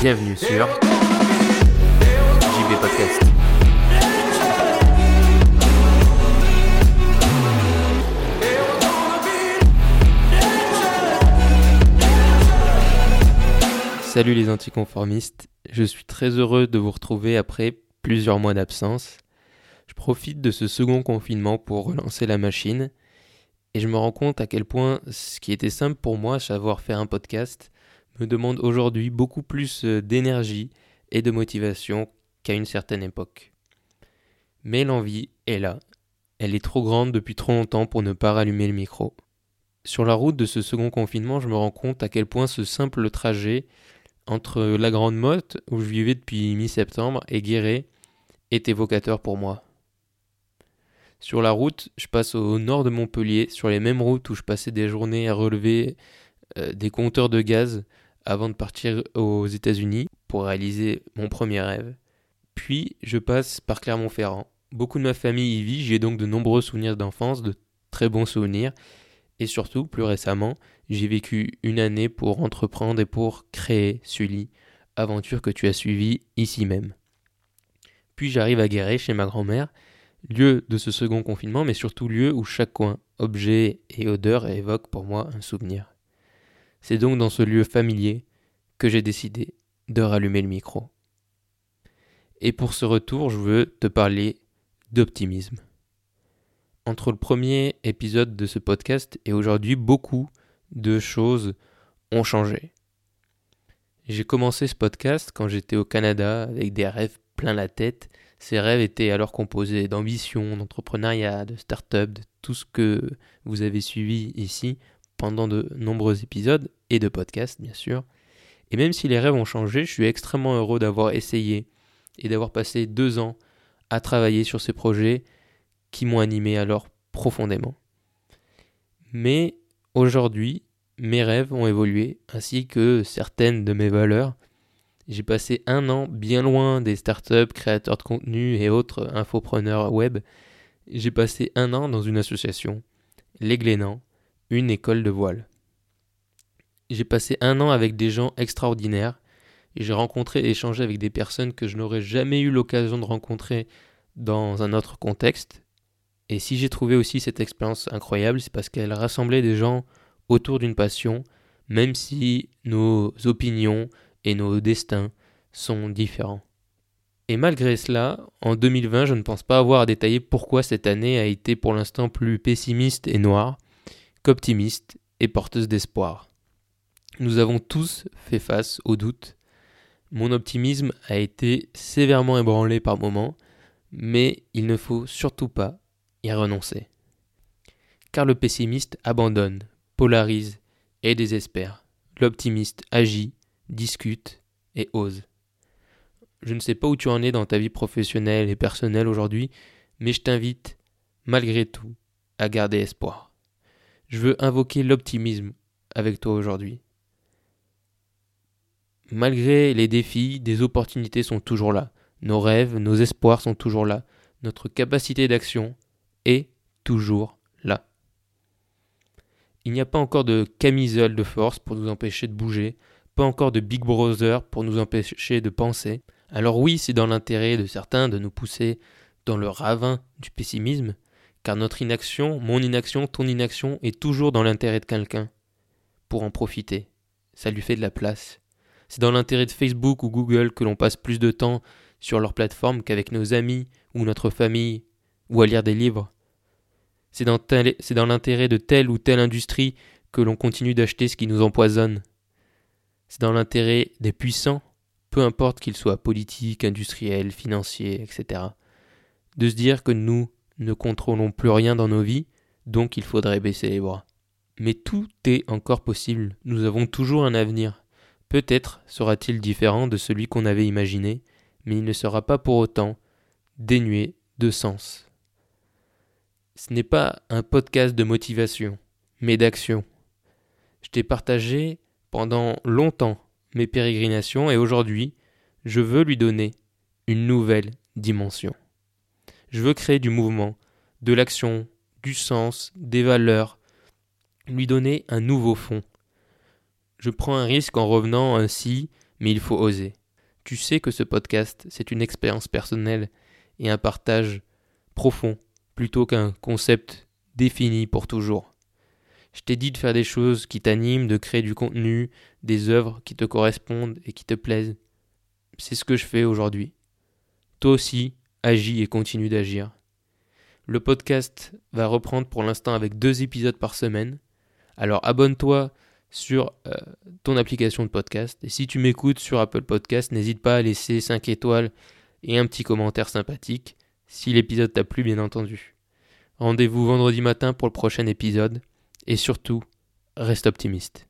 Bienvenue sur JB Podcast. Salut les anticonformistes, je suis très heureux de vous retrouver après plusieurs mois d'absence. Je profite de ce second confinement pour relancer la machine et je me rends compte à quel point ce qui était simple pour moi, savoir faire un podcast, me demande aujourd'hui beaucoup plus d'énergie et de motivation qu'à une certaine époque. Mais l'envie est là. Elle est trop grande depuis trop longtemps pour ne pas rallumer le micro. Sur la route de ce second confinement, je me rends compte à quel point ce simple trajet entre la Grande Motte, où je vivais depuis mi-septembre, et Guéret est évocateur pour moi. Sur la route, je passe au nord de Montpellier, sur les mêmes routes où je passais des journées à relever des compteurs de gaz, avant de partir aux États-Unis pour réaliser mon premier rêve. Puis je passe par Clermont-Ferrand. Beaucoup de ma famille y vit, j'ai donc de nombreux souvenirs d'enfance, de très bons souvenirs. Et surtout, plus récemment, j'ai vécu une année pour entreprendre et pour créer Sully, aventure que tu as suivie ici même. Puis j'arrive à Guéret chez ma grand-mère, lieu de ce second confinement, mais surtout lieu où chaque coin, objet et odeur évoquent pour moi un souvenir. C'est donc dans ce lieu familier que j'ai décidé de rallumer le micro. Et pour ce retour, je veux te parler d'optimisme. Entre le premier épisode de ce podcast et aujourd'hui, beaucoup de choses ont changé. J'ai commencé ce podcast quand j'étais au Canada avec des rêves plein la tête. Ces rêves étaient alors composés d'ambition, d'entrepreneuriat, de start-up, de tout ce que vous avez suivi ici pendant de nombreux épisodes et de podcasts, bien sûr. Et même si les rêves ont changé, je suis extrêmement heureux d'avoir essayé et d'avoir passé 2 ans à travailler sur ces projets qui m'ont animé alors profondément. Mais aujourd'hui, mes rêves ont évolué, ainsi que certaines de mes valeurs. J'ai passé 1 an bien loin des startups, créateurs de contenu et autres infopreneurs web. J'ai passé 1 an dans une association, Les Glénans, une école de voile. J'ai passé 1 an avec des gens extraordinaires et j'ai rencontré et échangé avec des personnes que je n'aurais jamais eu l'occasion de rencontrer dans un autre contexte. Et si j'ai trouvé aussi cette expérience incroyable, c'est parce qu'elle rassemblait des gens autour d'une passion, même si nos opinions et nos destins sont différents. Et malgré cela, en 2020, je ne pense pas avoir à détailler pourquoi cette année a été pour l'instant plus pessimiste et noire qu'optimiste et porteuse d'espoir. Nous avons tous fait face aux doutes. Mon optimisme a été sévèrement ébranlé par moments, mais il ne faut surtout pas y renoncer. Car le pessimiste abandonne, polarise et désespère. L'optimiste agit, discute et ose. Je ne sais pas où tu en es dans ta vie professionnelle et personnelle aujourd'hui, mais je t'invite, malgré tout, à garder espoir. Je veux invoquer l'optimisme avec toi aujourd'hui. Malgré les défis, des opportunités sont toujours là. Nos rêves, nos espoirs sont toujours là. Notre capacité d'action est toujours là. Il n'y a pas encore de camisole de force pour nous empêcher de bouger, pas encore de Big Brother pour nous empêcher de penser. Alors oui, c'est dans l'intérêt de certains de nous pousser dans le ravin du pessimisme, car notre inaction, mon inaction, ton inaction est toujours dans l'intérêt de quelqu'un, pour en profiter. Ça lui fait de la place. C'est dans l'intérêt de Facebook ou Google que l'on passe plus de temps sur leur plateforme qu'avec nos amis ou notre famille, ou à lire des livres. C'est dans l'intérêt de telle ou telle industrie que l'on continue d'acheter ce qui nous empoisonne. C'est dans l'intérêt des puissants, peu importe qu'ils soient politiques, industriels, financiers, etc., de se dire que nous ne contrôlons plus rien dans nos vies, donc il faudrait baisser les bras. Mais tout est encore possible, nous avons toujours un avenir. Peut-être sera-t-il différent de celui qu'on avait imaginé, mais il ne sera pas pour autant dénué de sens. Ce n'est pas un podcast de motivation, mais d'action. Je t'ai partagé pendant longtemps mes pérégrinations et aujourd'hui, je veux lui donner une nouvelle dimension. Je veux créer du mouvement, de l'action, du sens, des valeurs, lui donner un nouveau fond. Je prends un risque en revenant ainsi, mais il faut oser. Tu sais que ce podcast, c'est une expérience personnelle et un partage profond, plutôt qu'un concept défini pour toujours. Je t'ai dit de faire des choses qui t'animent, de créer du contenu, des œuvres qui te correspondent et qui te plaisent. C'est ce que je fais aujourd'hui. Toi aussi, agis et continue d'agir. Le podcast va reprendre pour l'instant avec 2 épisodes par semaine. Alors abonne-toi sur ton application de podcast. Et si tu m'écoutes sur Apple Podcast, n'hésite pas à laisser 5 étoiles et un petit commentaire sympathique, si l'épisode t'a plu bien entendu. Rendez-vous vendredi matin pour le prochain épisode. Et surtout, reste optimiste.